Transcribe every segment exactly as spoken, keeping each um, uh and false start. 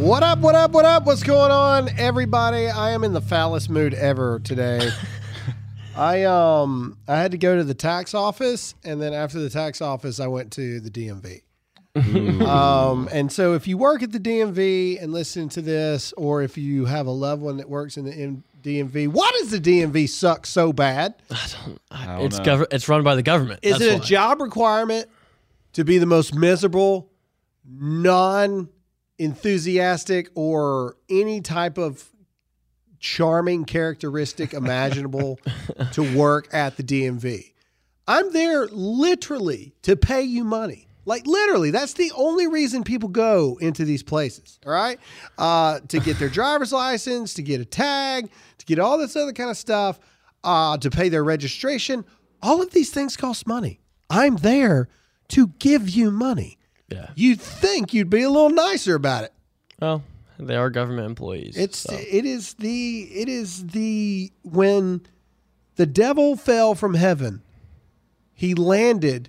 What up, what up, what up? What's going on, everybody? I am in the foulest mood ever today. I um I had to go to the tax office, and then after the tax office, I went to the D M V. Mm. Um, and so if you work at the D M V and listen to this, or if you have a loved one that works in the M- D M V, why does the D M V suck so bad? I don't, I, I don't it's know. Gov- it's run by the government. Is That's it why. A job requirement to be the most miserable, non- enthusiastic or any type of charming characteristic imaginable to work at the D M V? I'm there literally to pay you money. Like literally, that's the only reason people go into these places, all right? Uh, to get their driver's license, to get a tag, to get all this other kind of stuff, uh, to pay their registration. All of these things cost money. I'm there to give you money. Yeah. You'd think you'd be a little nicer about it. Well, they are government employees. It's so. it is the it is the when the devil fell from heaven, he landed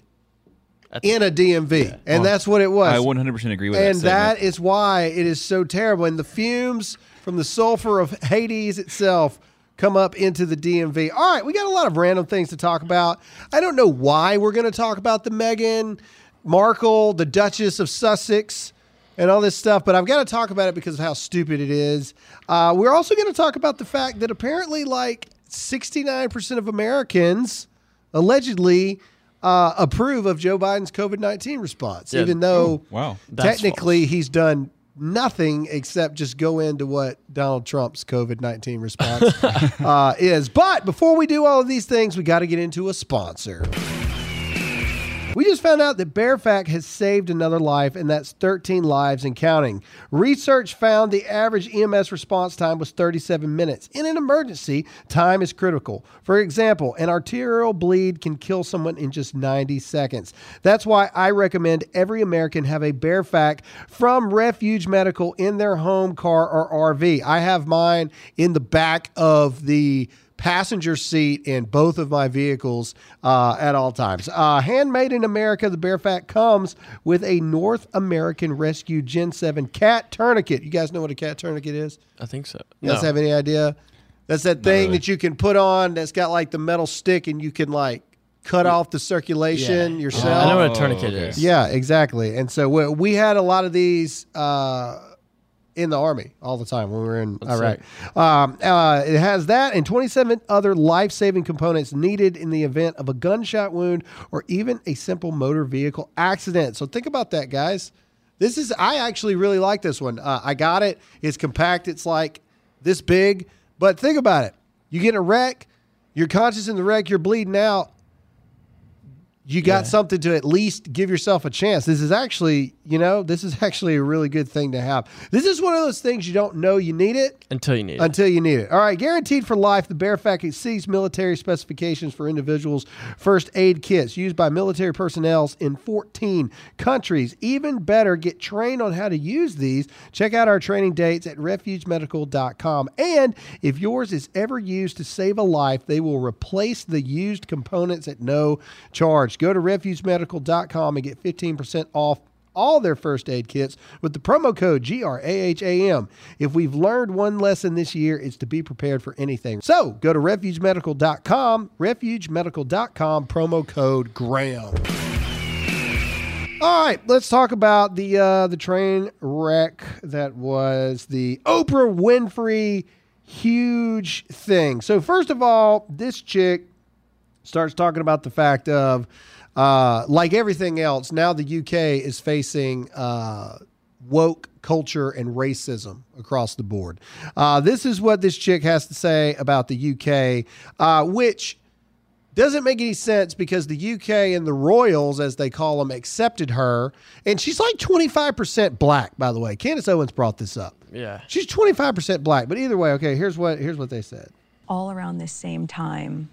that's in a D M V. Yeah. And well, that's what it was. I one hundred percent agree with that. And that, that is why it is so terrible. And the fumes from the sulfur of Hades itself come up into the D M V. All right, we got a lot of random things to talk about. I don't know why we're going to talk about the Megan Markle, the Duchess of Sussex, and all this stuff, but I've got to talk about it because of how stupid it is. Uh, we're also going to talk about the fact that apparently like sixty-nine percent of Americans allegedly uh, approve of Joe Biden's COVID nineteen response, yeah. even though mm, wow. technically he's done nothing except just go into what Donald Trump's COVID nineteen response uh, is. But before we do all of these things, we got to get into a sponsor. We just found out that BareFact has saved another life, and that's thirteen lives and counting. Research found the average E M S response time was thirty-seven minutes. In an emergency, time is critical. For example, an arterial bleed can kill someone in just ninety seconds. That's why I recommend every American have a BareFact from Refuge Medical in their home, car, or R V. I have mine in the back of the passenger seat in both of my vehicles uh, at all times. Uh, handmade in America, the BareFact comes with a North American Rescue Gen seven cat tourniquet. You guys know what a cat tourniquet is? I think so. You guys no. have any idea? That's that thing really. That you can put on that's got like the metal stick and you can like cut yeah. off the circulation yeah. yourself. I know what a tourniquet oh, okay. is. Yeah, exactly. And so we, we had a lot of these uh in the Army all the time when we were in That's Iraq. Um, uh, it has that and twenty-seven other life-saving components needed in the event of a gunshot wound or even a simple motor vehicle accident. So think about that, guys. This is, I actually really like this one. Uh, I got it. It's compact. It's like this big, but think about it. You get in a wreck, you're conscious in the wreck, you're bleeding out. You got yeah. something to at least give yourself a chance. This is actually, you know, this is actually a really good thing to have. This is one of those things you don't know you need it. Until you need until it. Until you need it. All right, guaranteed for life, the BareFact exceeds military specifications for individuals' first aid kits used by military personnel in fourteen countries. Even better, get trained on how to use these. Check out our training dates at refuge medical dot com. And if yours is ever used to save a life, they will replace the used components at no charge. Go to refuge medical dot com and get fifteen percent off all their first aid kits with the promo code G R A H A M. If we've learned one lesson this year, it's to be prepared for anything. So go to refuge medical dot com, refuge medical dot com, promo code Graham. All right, let's talk about the uh, the train wreck that was the Oprah Winfrey huge thing. So first of all, this chick starts talking about the fact of, uh, like everything else, now the U K is facing uh, woke culture and racism across the board. Uh, this is what this chick has to say about the U K, uh, which doesn't make any sense because the U K and the royals, as they call them, accepted her. And she's like twenty-five percent black, by the way. Candace Owens brought this up. Yeah. She's twenty-five percent black. But either way, okay, here's what here's what they said. All around this same time.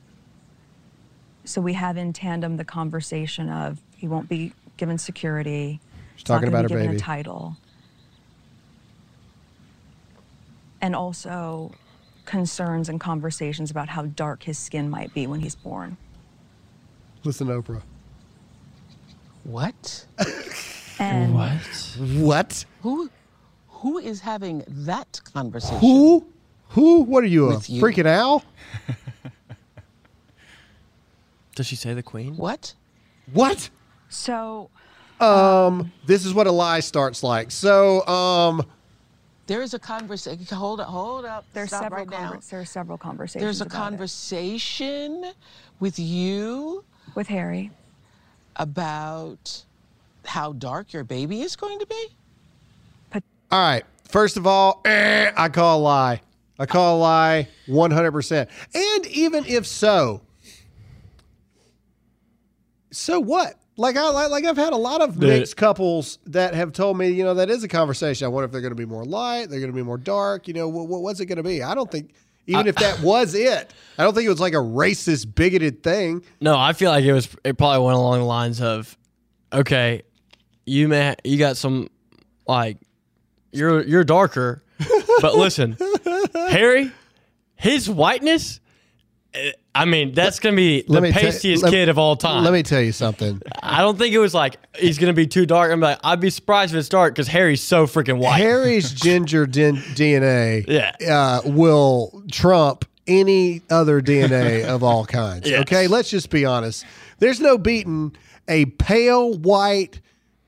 So we have in tandem the conversation of you won't be given security. She's talking about her baby. Not given a title. And also concerns and conversations about how dark his skin might be when he's born. Listen to Oprah. What? And what? What? Who who is having that conversation? Who? Who? What are you, With a you? freaking owl? Does she say the queen? What? What? So um, um this is what a lie starts like. So um There is a conversation. Hold up. Hold up. There's Stop several right now. There are several conversations. There's a conversation it. with you. With Harry. About how dark your baby is going to be? But all right. First of all, eh, I call a lie. I call a lie one hundred percent. And even if so, so what? Like, I, like I've had a lot of mixed couples that have told me, you know, that is a conversation. I wonder if they're going to be more light, they're going to be more dark. You know, what, what's it going to be? I don't think, even I, if that was it, I don't think it was like a racist, bigoted thing. No, I feel like it was. It probably went along the lines of, okay, you may ha- you got some, like, you're you're darker, but listen, Harry, his whiteness. I mean, that's going to be the pastiest ta- kid me, of all time. Let me tell you something. I don't think it was like, he's going to be too dark. I'm like, I'd be surprised if it's dark because Harry's so freaking white. Harry's ginger D N A yeah. uh, will trump any other D N A of all kinds. Yes. Okay, let's just be honest. There's no beating a pale white,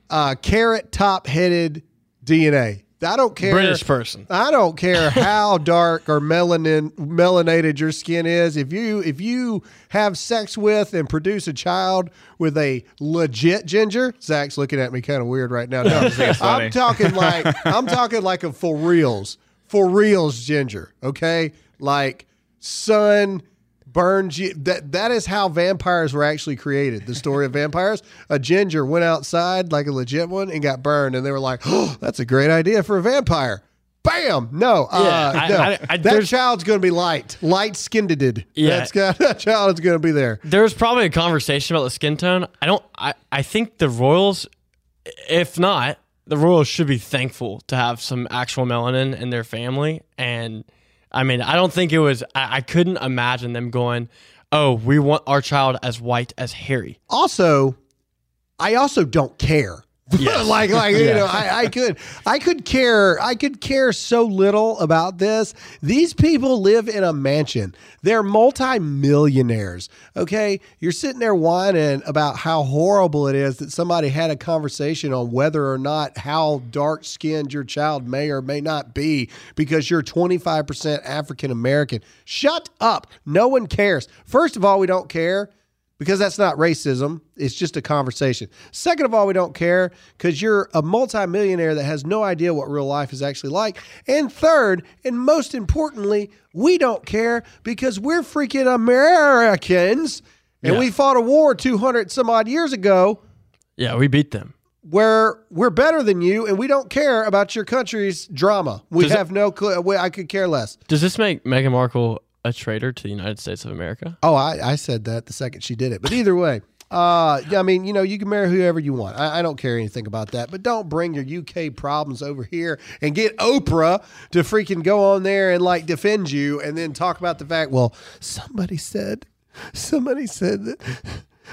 uh, carrot top-headed D N A. I don't care. British person. I don't care how dark or melanin melanated your skin is. If you if you have sex with and produce a child with a legit ginger, Zach's looking at me kind of weird right now. No, I'm talking like I'm talking like a for reals, for reals ginger. Okay, like sun. Burned you. That, that is how vampires were actually created. The story of vampires. A ginger went outside, like a legit one, and got burned. And they were like, oh, that's a great idea for a vampire. Bam! No. Yeah, uh, I, no. I, I, that child's going to be light. Light-skinned. Yeah. That's, that child is going to be there. There was probably a conversation about the skin tone. I don't. I, I think the royals, if not, the royals should be thankful to have some actual melanin in their family. And I mean, I don't think it was, I, I couldn't imagine them going, oh, we want our child as white as Harry. Also, I also don't care. Yes. like, like yeah. you know, I, I could, I could care, I could care so little about this. These people live in a mansion. They're multimillionaires. Okay, you're sitting there whining about how horrible it is that somebody had a conversation on whether or not how dark skinned your child may or may not be because you're twenty-five percent African American. Shut up. No one cares. First of all, we don't care. Because that's not racism. It's just a conversation. Second of all, we don't care because you're a multimillionaire that has no idea what real life is actually like. And third, and most importantly, we don't care because we're freaking Americans and yeah. we fought a war two hundred some odd years ago. Yeah, we beat them. Where we're better than you and we don't care about your country's drama. We Does have it, no clue. I could care less. Does this make Meghan Markle a traitor to the United States of America? Oh, I, I said that the second she did it. But either way, uh, I mean, you know, you can marry whoever you want. I, I don't care anything about that. But don't bring your U K problems over here and get Oprah to freaking go on there and, like, defend you and then talk about the fact, well, somebody said, somebody said that...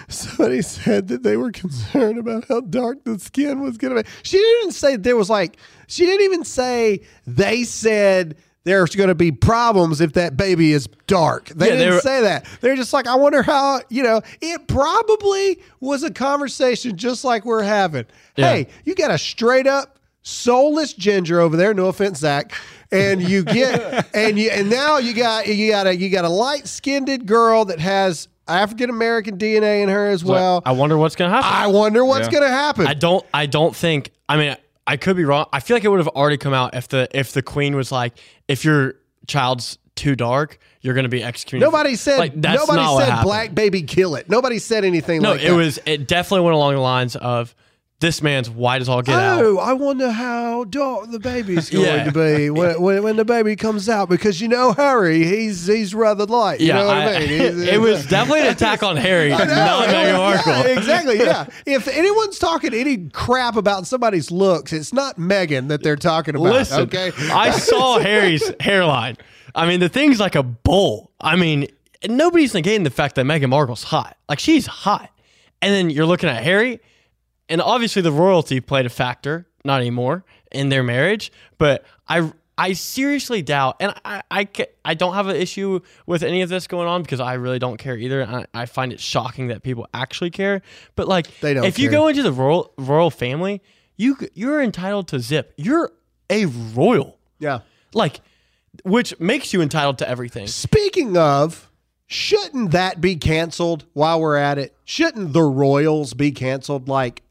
Somebody said that they were concerned about how dark the skin was going to be. She didn't say there was, like... She didn't even say they said... There's going to be problems if that baby is dark. They yeah, didn't they were, say that. They're just like, I wonder how, you know, it probably was a conversation just like we're having. Yeah. Hey, you got a straight up soulless ginger over there. No offense, Zach. and you get and you and now you got you got a you got a light-skinned girl that has African-American D N A in her as well. I wonder what's going to happen. I wonder what's yeah. going to happen. I don't I don't think I mean I could be wrong. I feel like it would have already come out if the if the queen was like, if your child's too dark, you're going to be executed. Nobody said like, that's nobody not said what black baby kill it. Nobody said anything no, like that. No, it was it definitely went along the lines of, this man's white as all get oh, out. Oh, I wonder how dark the baby's going yeah. to be when, when when the baby comes out, because you know Harry, he's he's rather light. You yeah, know what I, I mean? He's, it was definitely an attack on Harry, know, not Megan Markle. Yeah, exactly. Yeah. If anyone's talking any crap about somebody's looks, it's not Megan that they're talking about. Listen, okay, I saw Harry's hairline. I mean, the thing's like a bowl. I mean, nobody's negating the fact that Megan Markle's hot. Like, she's hot, and then you're looking at Harry. And obviously the royalty played a factor, not anymore, in their marriage. But I, I seriously doubt, and I, I, I don't have an issue with any of this going on because I really don't care either. I, I find it shocking that people actually care. But like, they don't if care. You go into the royal royal family, you you're entitled to zip. You're a royal. Yeah. Like, which makes you entitled to everything. Speaking of, shouldn't that be canceled while we're at it? Shouldn't the royals be canceled? Like,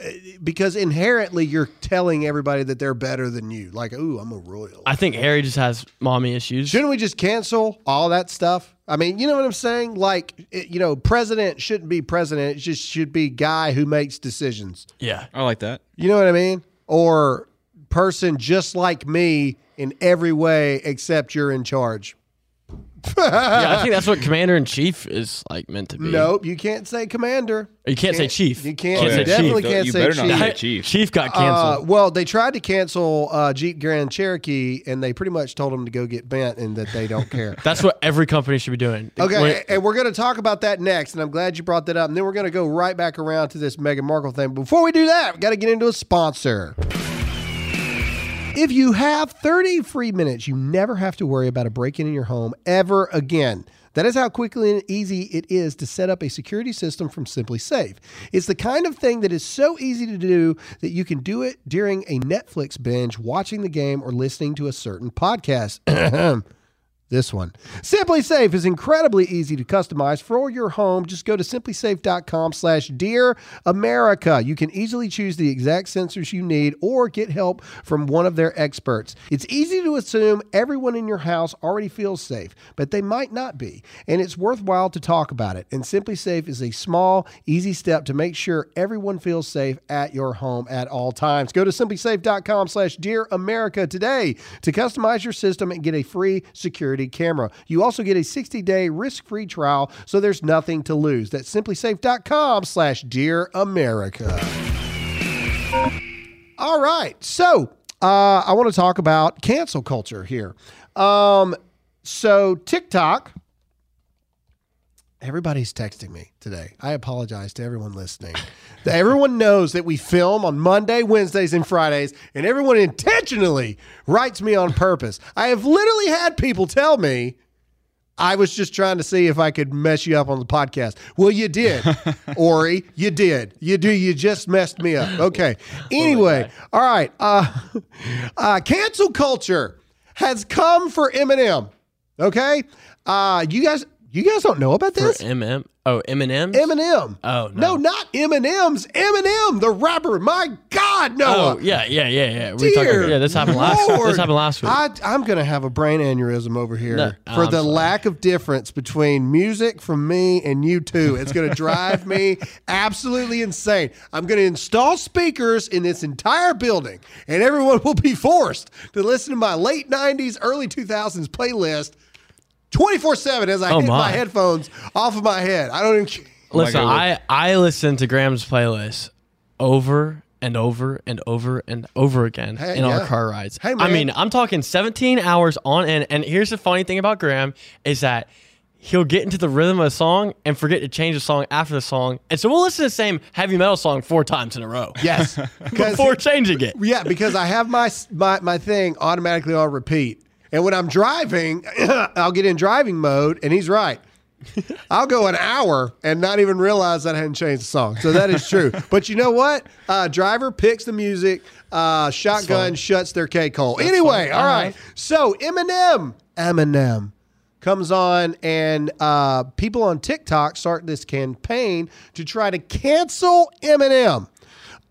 because inherently you're telling everybody that they're better than you. Like, ooh, I'm a royal. I think Harry just has mommy issues. Shouldn't we just cancel all that stuff? I mean, you know what I'm saying? Like, it, you know, president shouldn't be president. It just should be guy who makes decisions. Yeah, I like that. You know what I mean? Or person just like me in every way except you're in charge. Yeah, I think that's what commander in chief is like meant to be. Nope, you can't say commander. You can't, can't say chief. You can't. Oh, yeah. You definitely chief. Can't you say, chief. Not say chief. Chief got canceled. Uh, well, they tried to cancel uh, Jeep Grand Cherokee, and they pretty much told them to go get bent, and that they don't care. That's what every company should be doing. Okay, when, and we're going to talk about that next, and I'm glad you brought that up. And then we're going to go right back around to this Meghan Markle thing. Before we do that, we got to get into a sponsor. If you have thirty free minutes, you never have to worry about a break-in in your home ever again. That is how quickly and easy it is to set up a security system from SimpliSafe. It's the kind of thing that is so easy to do that you can do it during a Netflix binge, watching the game, or listening to a certain podcast. This one. SimpliSafe is incredibly easy to customize for your home. Just go to simplisafe dot com slash dear America. You can easily choose the exact sensors you need or get help from one of their experts. It's easy to assume everyone in your house already feels safe, but they might not be, and it's worthwhile to talk about it. And SimpliSafe is a small, easy step to make sure everyone feels safe at your home at all times. Go to simplisafe dot com slash dear America today to customize your system and get a free security camera. You also get a sixty-day risk-free trial, so there's nothing to lose. That's simplisafe dot com slash dear America. All right, so uh, I want to talk about cancel culture here. Um, so TikTok, everybody's texting me today. I apologize to everyone listening. Everyone knows that we film on Monday, Wednesdays, and Fridays, and everyone intentionally writes me on purpose. I have literally had people tell me, I was just trying to see if I could mess you up on the podcast. Well, you did, Ori. You did. You do. You just messed me up. Okay. Anyway, all right. Uh, uh, cancel culture has come for Eminem. Okay? Uh, you guys... You guys don't know about this? For M M? Oh, M and M's? M and M. Oh, no. No, not M and M's. Eminem, the rapper. My God, Noah. Oh, yeah, yeah, yeah, yeah. We're Dear talking, yeah, this happened last Lord, This happened last week. I, I'm going to have a brain aneurysm over here no, for I'm the sorry. lack of difference between music from me and you two. It's going to drive me absolutely insane. I'm going to install speakers in this entire building, and everyone will be forced to listen to my late nineties, early two thousands playlist twenty-four seven as I oh hit my. my headphones off of my head. I don't even... Listen, oh I, I listen to Graham's playlist over and over and over and over again hey, in yeah. our car rides. Hey, I mean, I'm talking seventeen hours on end. And here's the funny thing about Graham is that he'll get into the rhythm of a song and forget to change the song after the song. And so we'll listen to the same heavy metal song four times in a row. Yes. Before changing it. Yeah, because I have my my, my thing automatically on repeat. And when I'm driving, I'll get in driving mode, and he's right. I'll go an hour and not even realize that I hadn't changed the song. So that is true. But you know what? Uh, driver picks the music. Uh, shotgun shuts their cake hole. That's anyway, fun. all uh-huh. right. So Eminem, Eminem comes on, and uh, people on TikTok start this campaign to try to cancel Eminem.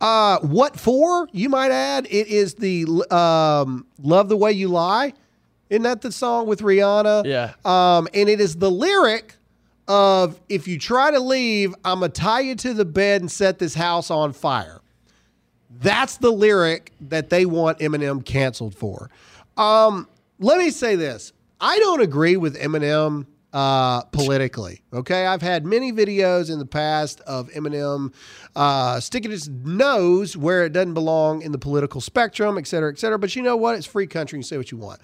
Uh, what for? You might add. It is the um, "Love the Way You Lie." Isn't that the song with Rihanna? Yeah. Um, and it is the lyric of, if you try to leave, I'm going to tie you to the bed and set this house on fire. That's the lyric that they want Eminem canceled for. Um, let me say this. I don't agree with Eminem uh, politically, okay? I've had many videos in the past of Eminem uh, sticking his nose where it doesn't belong in the political spectrum, et cetera, et cetera. But you know what? It's free country. You say what you want.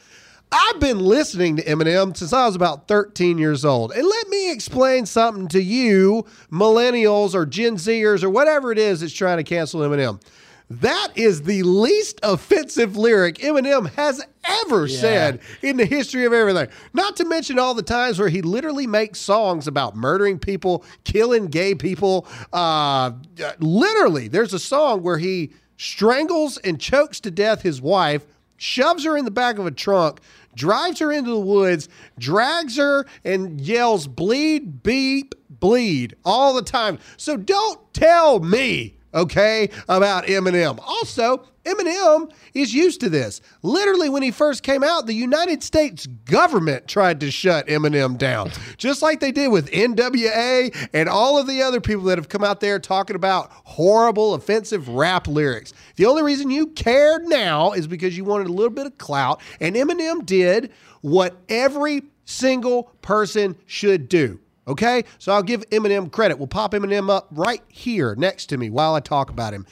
I've been listening to Eminem since I was about thirteen years old. And let me explain something to you, millennials or Gen Zers or whatever it is that's trying to cancel Eminem. That is the least offensive lyric Eminem has ever yeah. said in the history of everything. Not to mention all the times where he literally makes songs about murdering people, killing gay people. Uh, literally, there's a song where he strangles and chokes to death his wife, shoves her in the back of a trunk, drives her into the woods, drags her, and yells, bleed, beep, bleed, all the time. So don't tell me, okay, about Eminem. Also, Eminem is used to this. Literally, when he first came out, the United States government tried to shut Eminem down, just like they did with N W A and all of the other people that have come out there talking about horrible, offensive rap lyrics. The only reason you cared now is because you wanted a little bit of clout, and Eminem did what every single person should do. Okay, so I'll give Eminem credit. We'll pop Eminem up right here next to me while I talk about him.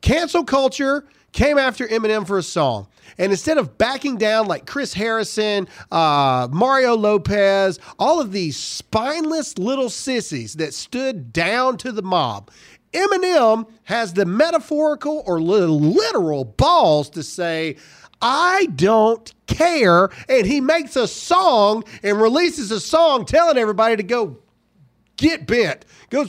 Cancel culture came after Eminem for a song. And instead of backing down like Chris Harrison, uh, Mario Lopez, all of these spineless little sissies that stood down to the mob, Eminem has the metaphorical or literal balls to say, I don't care, and he makes a song and releases a song telling everybody to go get bent. Go,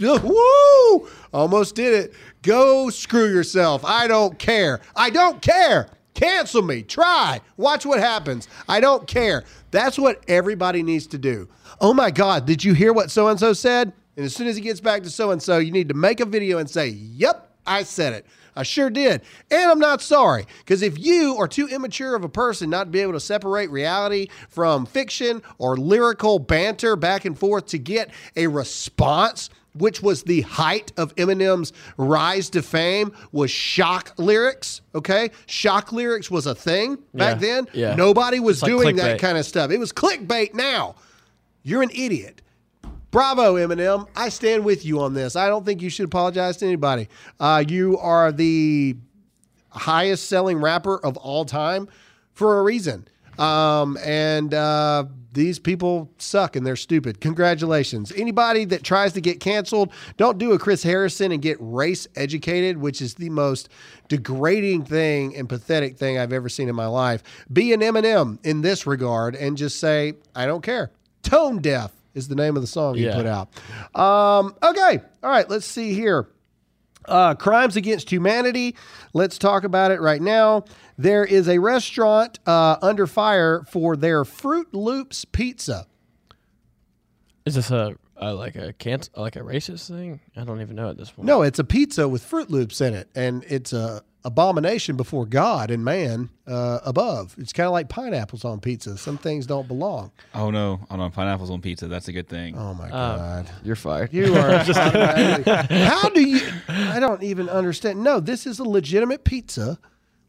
woo, almost did it. Go screw yourself. I don't care. I don't care. Cancel me. Try. Watch what happens. I don't care. That's what everybody needs to do. Oh my God, did you hear what so-and-so said? And as soon as he gets back to so-and-so, you need to make a video and say, yep, I said it. I sure did. And I'm not sorry, because if you are too immature of a person not to be able to separate reality from fiction or lyrical banter back and forth to get a response, which was the height of Eminem's rise to fame, was shock lyrics, okay? Shock lyrics was a thing back yeah, then. Yeah. Nobody was like doing clickbait. That kind of stuff. It was clickbait now. You're an idiot. Bravo, Eminem. I stand with you on this. I don't think you should apologize to anybody. Uh, you are the highest-selling rapper of all time for a reason. Um, and uh, these people suck, and they're stupid. Congratulations. Anybody that tries to get canceled, don't do a Chris Harrison and get race-educated, which is the most degrading thing and pathetic thing I've ever seen in my life. Be an Eminem in this regard and just say, I don't care. Tone deaf is the name of the song you yeah. put out. Um, okay. All right. Let's see here. Uh, crimes against humanity. Let's talk about it right now. There is a restaurant uh, under fire for their Fruit Loops pizza. Is this a, a like a can't like a racist thing? I don't even know at this point. No, it's a pizza with Fruit Loops in it, and it's a abomination before God and man uh, above. It's kind of like pineapples on pizza. Some things don't belong. Oh no! Oh no! Pineapples on pizza. That's a good thing. Oh my um, God! You're fired. You are. Just how do you? I don't even understand. No, this is a legitimate pizza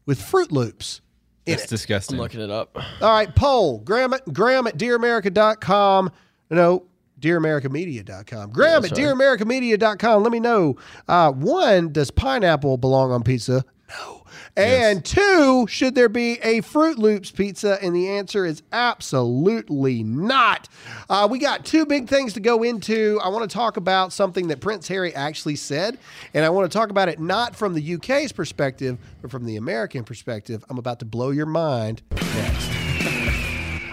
with Fruit Loops. It's it. disgusting. I'm looking it up. All right, poll. Graham at Graham at Dear America dot com. No. Dear America Media dot com. Graham yeah, at Dear America Media dot com. Let me know. Uh, one, does pineapple belong on pizza? No. And yes. Two, should there be a Fruit Loops pizza? And the answer is absolutely not. Uh, we got two big things to go into. I want to talk about something that Prince Harry actually said, and I want to talk about it not from the U K's perspective, but from the American perspective. I'm about to blow your mind next.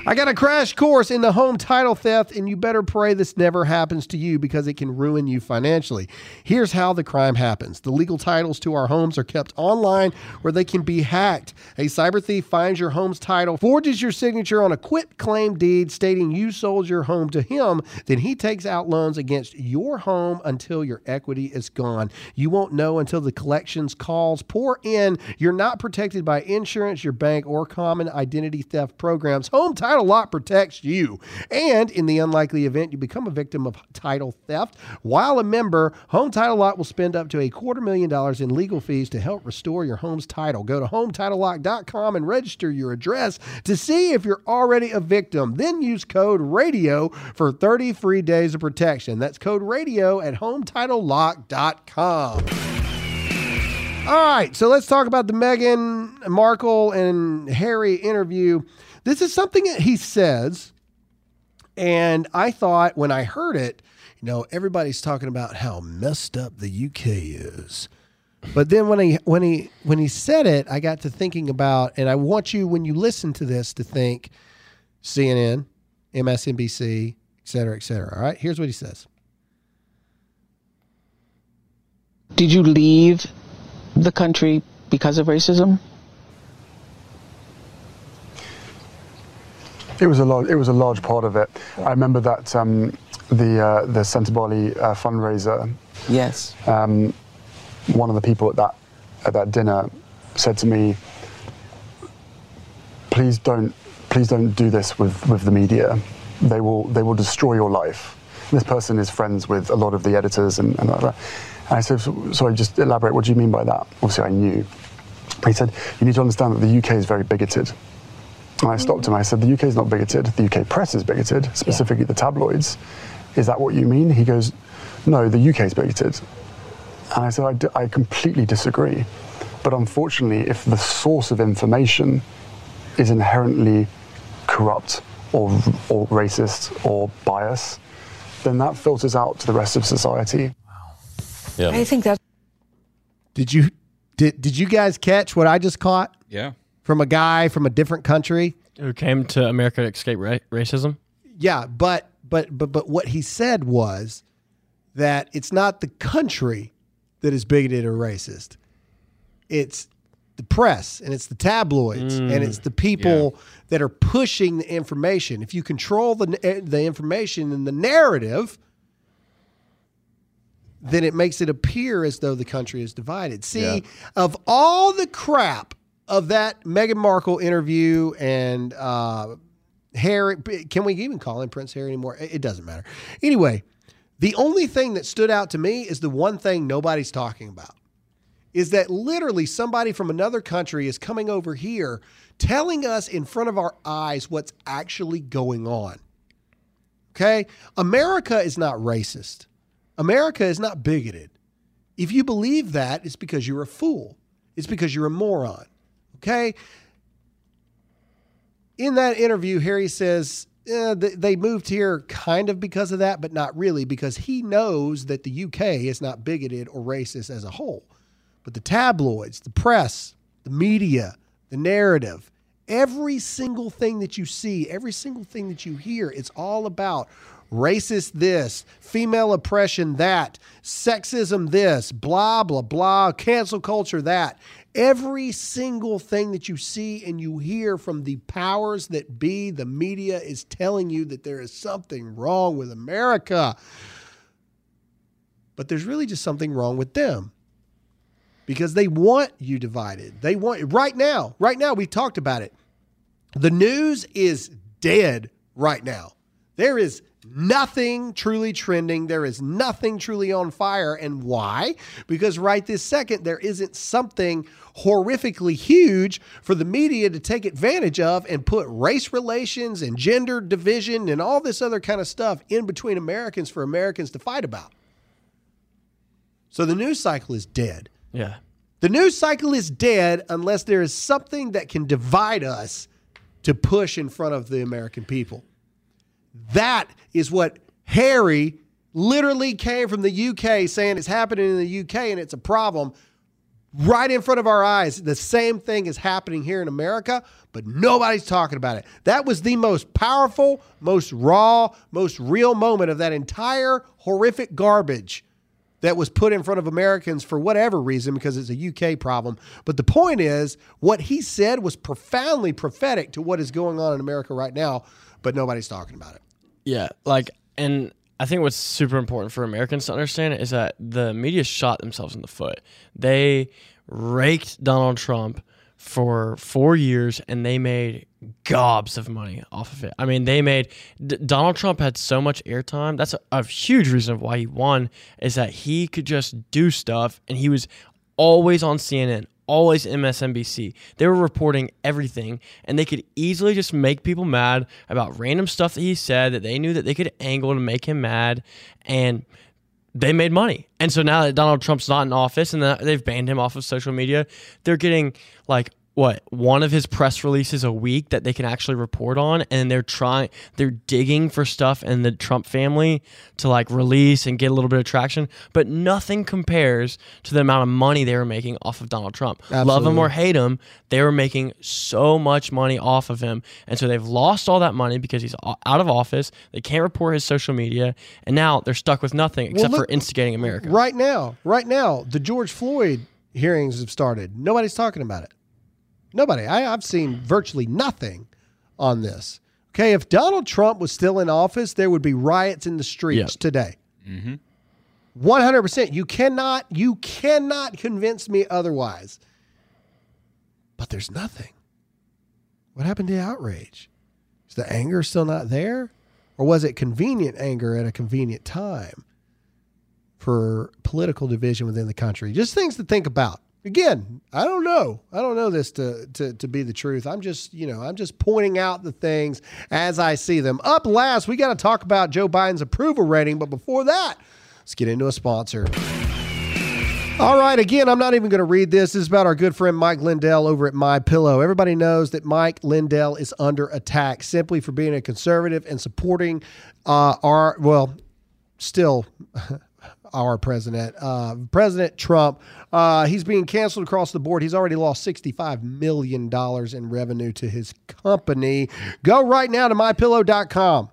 I got a crash course in the home title theft, and you better pray this never happens to you because it can ruin you financially. Here's how the crime happens. The legal titles to our homes are kept online where they can be hacked. A cyber thief finds your home's title, forges your signature on a quit claim deed stating you sold your home to him. Then he takes out loans against your home until your equity is gone. You won't know until the collections calls pour in. You're not protected by insurance, your bank, or common identity theft programs. Home Title Lock protects you. And in the unlikely event you become a victim of title theft, while a member, Home Title Lock will spend up to a quarter million dollars in legal fees to help restore your home's title. Go to home title lock dot com and register your address to see if you're already a victim. Then use code RADIO for thirty free days of protection. That's code RADIO at home title lock dot com. All right, so let's talk about the Meghan Markle and Harry interview. This is something that he says, and I thought when I heard it, you know, everybody's talking about how messed up the U K is. But then when he when he when he said it, I got to thinking about, and I want you when you listen to this to think C N N, M S N B C, et cetera, et cetera. All right, here's what he says. Did you leave the country because of racism? It was a large, it was a large part of it. I remember that um, the uh, the Centre Bali uh, fundraiser. Yes. Um, one of the people at that at that dinner said to me, "Please don't, please don't do this with, with the media. They will they will destroy your life." This person is friends with a lot of the editors and, and like that. And I said, sorry, just elaborate, what do you mean by that? Obviously I knew. But he said, you need to understand that the U K is very bigoted. And I stopped him, I said, the U K is not bigoted, the U K press is bigoted, specifically yeah. the tabloids. Is that what you mean? He goes, no, the U K is bigoted. And I said, I, d- I completely disagree. But unfortunately, if the source of information is inherently corrupt or, or racist or biased, then that filters out to the rest of society. Yeah. I think that. Did you did did you guys catch what I just caught? Yeah. From a guy from a different country who came to America to escape ra- racism. Yeah, but but but but what he said was that it's not the country that is bigoted or racist. It's the press and it's the tabloids mm, and it's the people yeah. that are pushing the information. If you control the the information and the narrative, then it makes it appear as though the country is divided. See, yeah. of all the crap of that Meghan Markle interview and uh, Harry, can we even call him Prince Harry anymore? It doesn't matter. Anyway, the only thing that stood out to me is the one thing nobody's talking about, is that literally somebody from another country is coming over here telling us in front of our eyes what's actually going on. Okay? America is not racist. America is not bigoted. If you believe that, it's because you're a fool. It's because you're a moron, okay? In that interview, Harry says, eh, they moved here kind of because of that, but not really, because he knows that the U K is not bigoted or racist as a whole. But the tabloids, the press, the media, the narrative, every single thing that you see, every single thing that you hear, it's all about racist this, female oppression that, sexism this, blah, blah, blah, cancel culture that. Every single thing that you see and you hear from the powers that be, the media, is telling you that there is something wrong with America. But there's really just something wrong with them, because they want you divided. They want, right now, right now, we've talked about it. The news is dead right now. There is nothing truly trending. There is nothing truly on fire. And why? Because right this second, there isn't something horrifically huge for the media to take advantage of and put race relations and gender division and all this other kind of stuff in between Americans for Americans to fight about. So the news cycle is dead. Yeah. The news cycle is dead unless there is something that can divide us to push in front of the American people. That is what Harry literally came from the U K saying it's happening in the U K and it's a problem right in front of our eyes. The same thing is happening here in America, but nobody's talking about it. That was the most powerful, most raw, most real moment of that entire horrific garbage that was put in front of Americans for whatever reason, because it's a U K problem. But the point is, what he said was profoundly prophetic to what is going on in America right now, but nobody's talking about it. Yeah, like, and I think what's super important for Americans to understand is that the media shot themselves in the foot. They raked Donald Trump for four years, and they made gobs of money off of it. I mean, they made... D- Donald Trump had so much airtime. That's a, a huge reason of why he won, is that he could just do stuff, and he was always on C N N, always M S N B C. They were reporting everything, and they could easily just make people mad about random stuff that he said that they knew that they could angle to make him mad, and... they made money. And so now that Donald Trump's not in office and they've banned him off of social media, they're getting like, what, one of his press releases a week that they can actually report on. And they're trying, they're digging for stuff in the Trump family to like release and get a little bit of traction. But nothing compares to the amount of money they were making off of Donald Trump. Absolutely. Love him or hate him, they were making so much money off of him. And so they've lost all that money because he's out of office. They can't report his social media. And now they're stuck with nothing except well, look, for instigating America. Right now, right now, the George Floyd hearings have started. Nobody's talking about it. Nobody. I, I've seen virtually nothing on this. Okay, if Donald Trump was still in office, there would be riots in the streets yep. today. Mm-hmm. one hundred percent. You cannot, you cannot convince me otherwise. But there's nothing. What happened to the outrage? Is the anger still not there? Or was it convenient anger at a convenient time for political division within the country? Just things to think about. Again, I don't know. I don't know this to, to, to be the truth. I'm just, you know, I'm just pointing out the things as I see them. Up last, we got to talk about Joe Biden's approval rating. But before that, let's get into a sponsor. All right. Again, I'm not even going to read this. This is about our good friend Mike Lindell over at MyPillow. Everybody knows that Mike Lindell is under attack simply for being a conservative and supporting uh, our, well, still... our president, uh, President Trump. Uh, he's being canceled across the board. He's already lost sixty-five million dollars in revenue to his company. Go right now to my pillow dot com.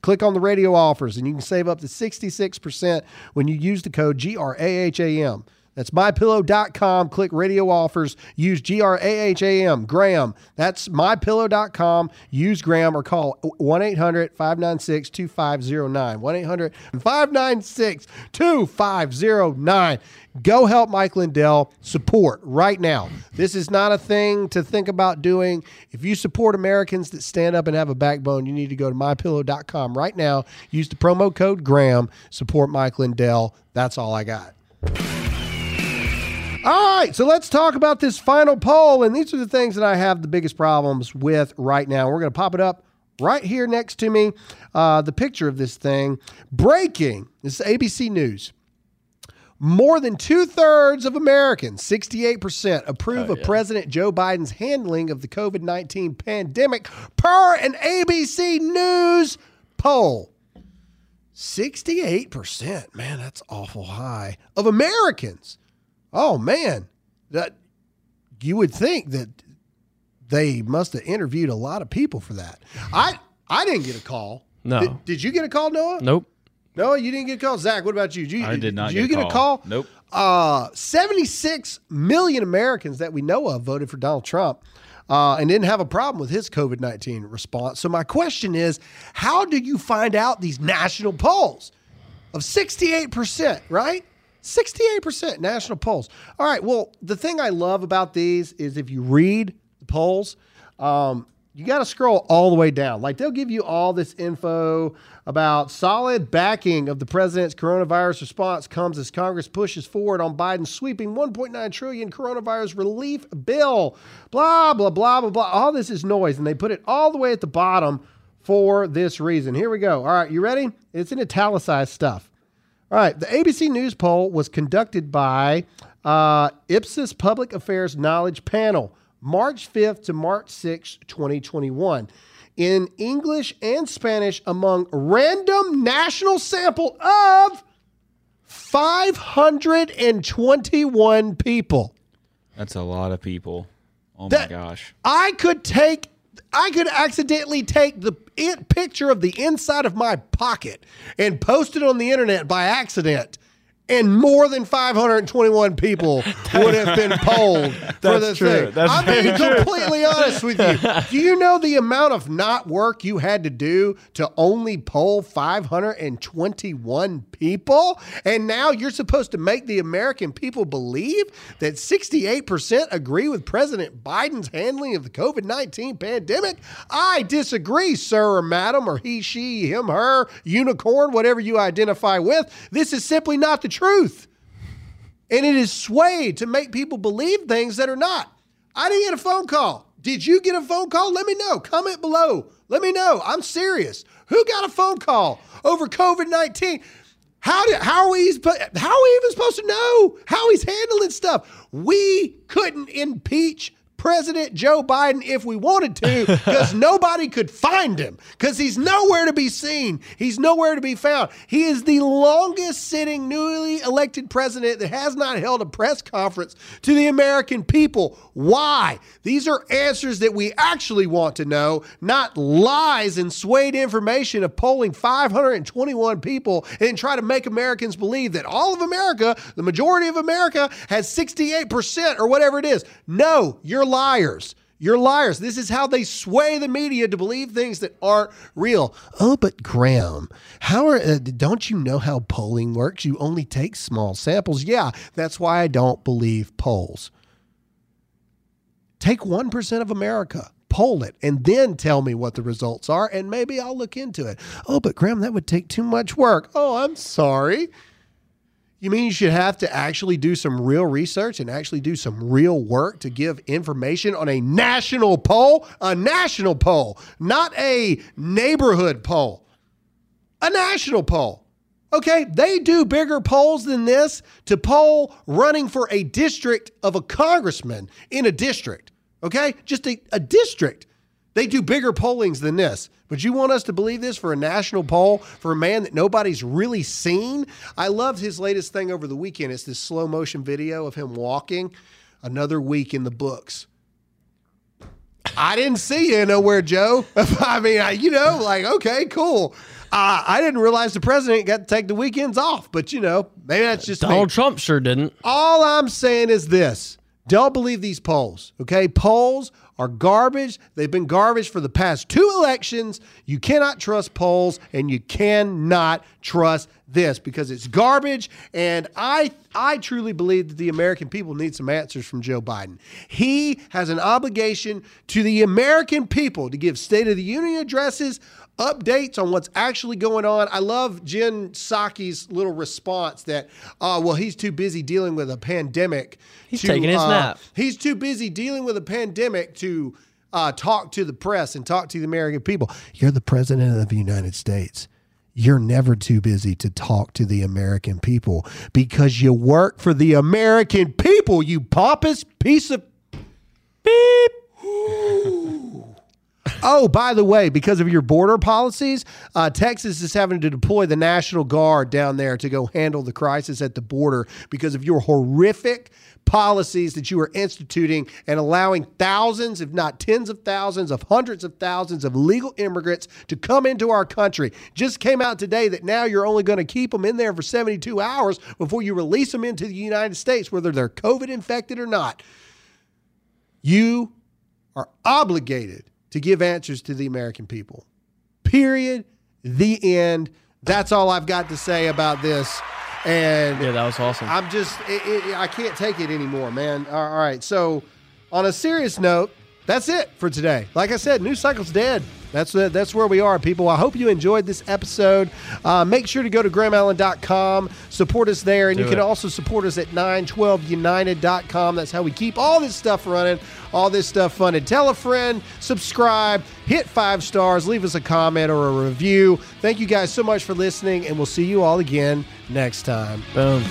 Click on the radio offers, and you can save up to sixty-six percent when you use the code G R A H A M. That's my pillow dot com. Click radio offers. Use G R A H A M, Graham. That's my pillow dot com. Use Graham or call one eight hundred five nine six two five zero nine. one eight hundred five nine six two five zero nine. Go help Mike Lindell. Support right now. This is not a thing to think about doing. If you support Americans that stand up and have a backbone, you need to go to my pillow dot com right now. Use the promo code Graham. Support Mike Lindell. That's all I got. All right, so let's talk about this final poll, and these are the things that I have the biggest problems with right now. We're going to pop it up right here next to me, uh, the picture of this thing. Breaking, this is A B C News. More than two-thirds of Americans, sixty-eight percent, approve oh, yeah. of President Joe Biden's handling of the covid nineteen pandemic per an A B C News poll. sixty-eight percent, man, that's awful high, of Americans. Oh, man, that you would think that they must have interviewed a lot of people for that. I, I didn't get a call. No. Did, did you get a call, Noah? Nope. Noah, you didn't get a call? Zach, what about you? Did you I did not did get, you get a call. Did you get a call? Nope. Uh, seventy-six million Americans that we know of voted for Donald Trump uh, and didn't have a problem with his covid nineteen response. So my question is, how do you find out these national polls of sixty-eight percent, right? sixty-eight percent national polls. All right, well, the thing I love about these is if you read the polls, um, you got to scroll all the way down. Like, they'll give you all this info about solid backing of the president's coronavirus response comes as Congress pushes forward on Biden's sweeping one point nine trillion dollars coronavirus relief bill. Blah, blah, blah, blah, blah. All this is noise, and they put it all the way at the bottom for this reason. Here we go. All right, you ready? It's in italicized stuff. All right, the A B C News poll was conducted by uh, Ipsos Public Affairs Knowledge Panel, March fifth to March sixth, twenty twenty-one, in English and Spanish among random national sample of five hundred twenty-one people. That's a lot of people. Oh, my gosh. I could take, I could accidentally take the in- picture of the inside of my pocket and post it on the internet by accident. And more than five hundred twenty-one people would have been polled for this true. thing. That's I'm being true. completely honest with you. Do you know the amount of not work you had to do to only poll five hundred twenty-one people? And now you're supposed to make the American people believe that sixty-eight percent agree with President Biden's handling of the COVID nineteen pandemic? I disagree, sir or madam, or he, she, him, her, unicorn, whatever you identify with. This is simply not the truth. truth. And it is swayed to make people believe things that are not. I didn't get a phone call. Did you get a phone call? Let me know. Comment below. Let me know. I'm serious. Who got a phone call over COVID nineteen? How did, how are we, how are we even supposed to know how he's handling stuff? We couldn't impeach President Joe Biden if we wanted to, because nobody could find him, because he's nowhere to be seen. He's nowhere to be found. He is the longest sitting newly elected president that has not held a press conference to the American people. Why? These are answers that we actually want to know, not lies and swayed information of polling five hundred twenty-one people and try to make Americans believe that all of America, the majority of America, has sixty-eight percent or whatever it is. No, you're liars. You're liars. This is how they sway the media to believe things that aren't real. Oh, but Graham, how are, uh, don't you know how polling works? You only take small samples. Yeah, that's why I don't believe polls. Take one percent of America, poll it, and then tell me what the results are, and maybe I'll look into it. Oh, but Graham, that would take too much work. Oh, I'm sorry. You mean you should have to actually do some real research and actually do some real work to give information on a national poll? A national poll, not a neighborhood poll. A national poll. Okay, they do bigger polls than this to poll running for a district of a congressman in a district. Okay, just a, a district. They do bigger pollings than this. But you want us to believe this for a national poll, for a man that nobody's really seen? I loved his latest thing over the weekend. It's this slow motion video of him walking. Another week in the books. I didn't see you nowhere, Joe. I mean, I, you know, like, okay, cool. Uh, I didn't realize the president got to take the weekends off. But, you know, maybe that's just Donald me. Trump sure didn't. All I'm saying is this. Don't believe these polls, okay? Polls are garbage. They've been garbage for the past two elections. You cannot trust polls, and you cannot trust this because it's garbage. And I I truly believe that the American people need some answers from Joe Biden. He has an obligation to the American people to give State of the Union addresses, updates on what's actually going on. I love Jen Psaki's little response that, uh, well, he's too busy dealing with a pandemic. He's to, taking his uh, nap. He's too busy dealing with a pandemic to uh, talk to the press and talk to the American people. You're the president of the United States. You're never too busy to talk to the American people because you work for the American people, you pompous piece of beep. Oh, by the way, because of your border policies, uh, Texas is having to deploy the National Guard down there to go handle the crisis at the border because of your horrific policies that you are instituting and allowing thousands, if not tens of thousands, of hundreds of thousands of illegal immigrants to come into our country. Just came out today that now you're only going to keep them in there for seventy-two hours before you release them into the United States, whether they're COVID infected or not. You are obligated to give answers to the American people. Period. The end. That's all I've got to say about this. And yeah, that was awesome. I'm just, it, it, I can't take it anymore, man. All right. So, on a serious note, that's it for today. Like I said, News Cycle's dead. That's that's where we are, people. I hope you enjoyed this episode. Uh, make sure to go to Graham Allen dot com. Support us there. And Do you it. can also support us at nine twelve united dot com. That's how we keep all this stuff running, all this stuff funded. Tell a friend, subscribe, hit five stars, leave us a comment or a review. Thank you guys so much for listening, and we'll see you all again next time. Boom.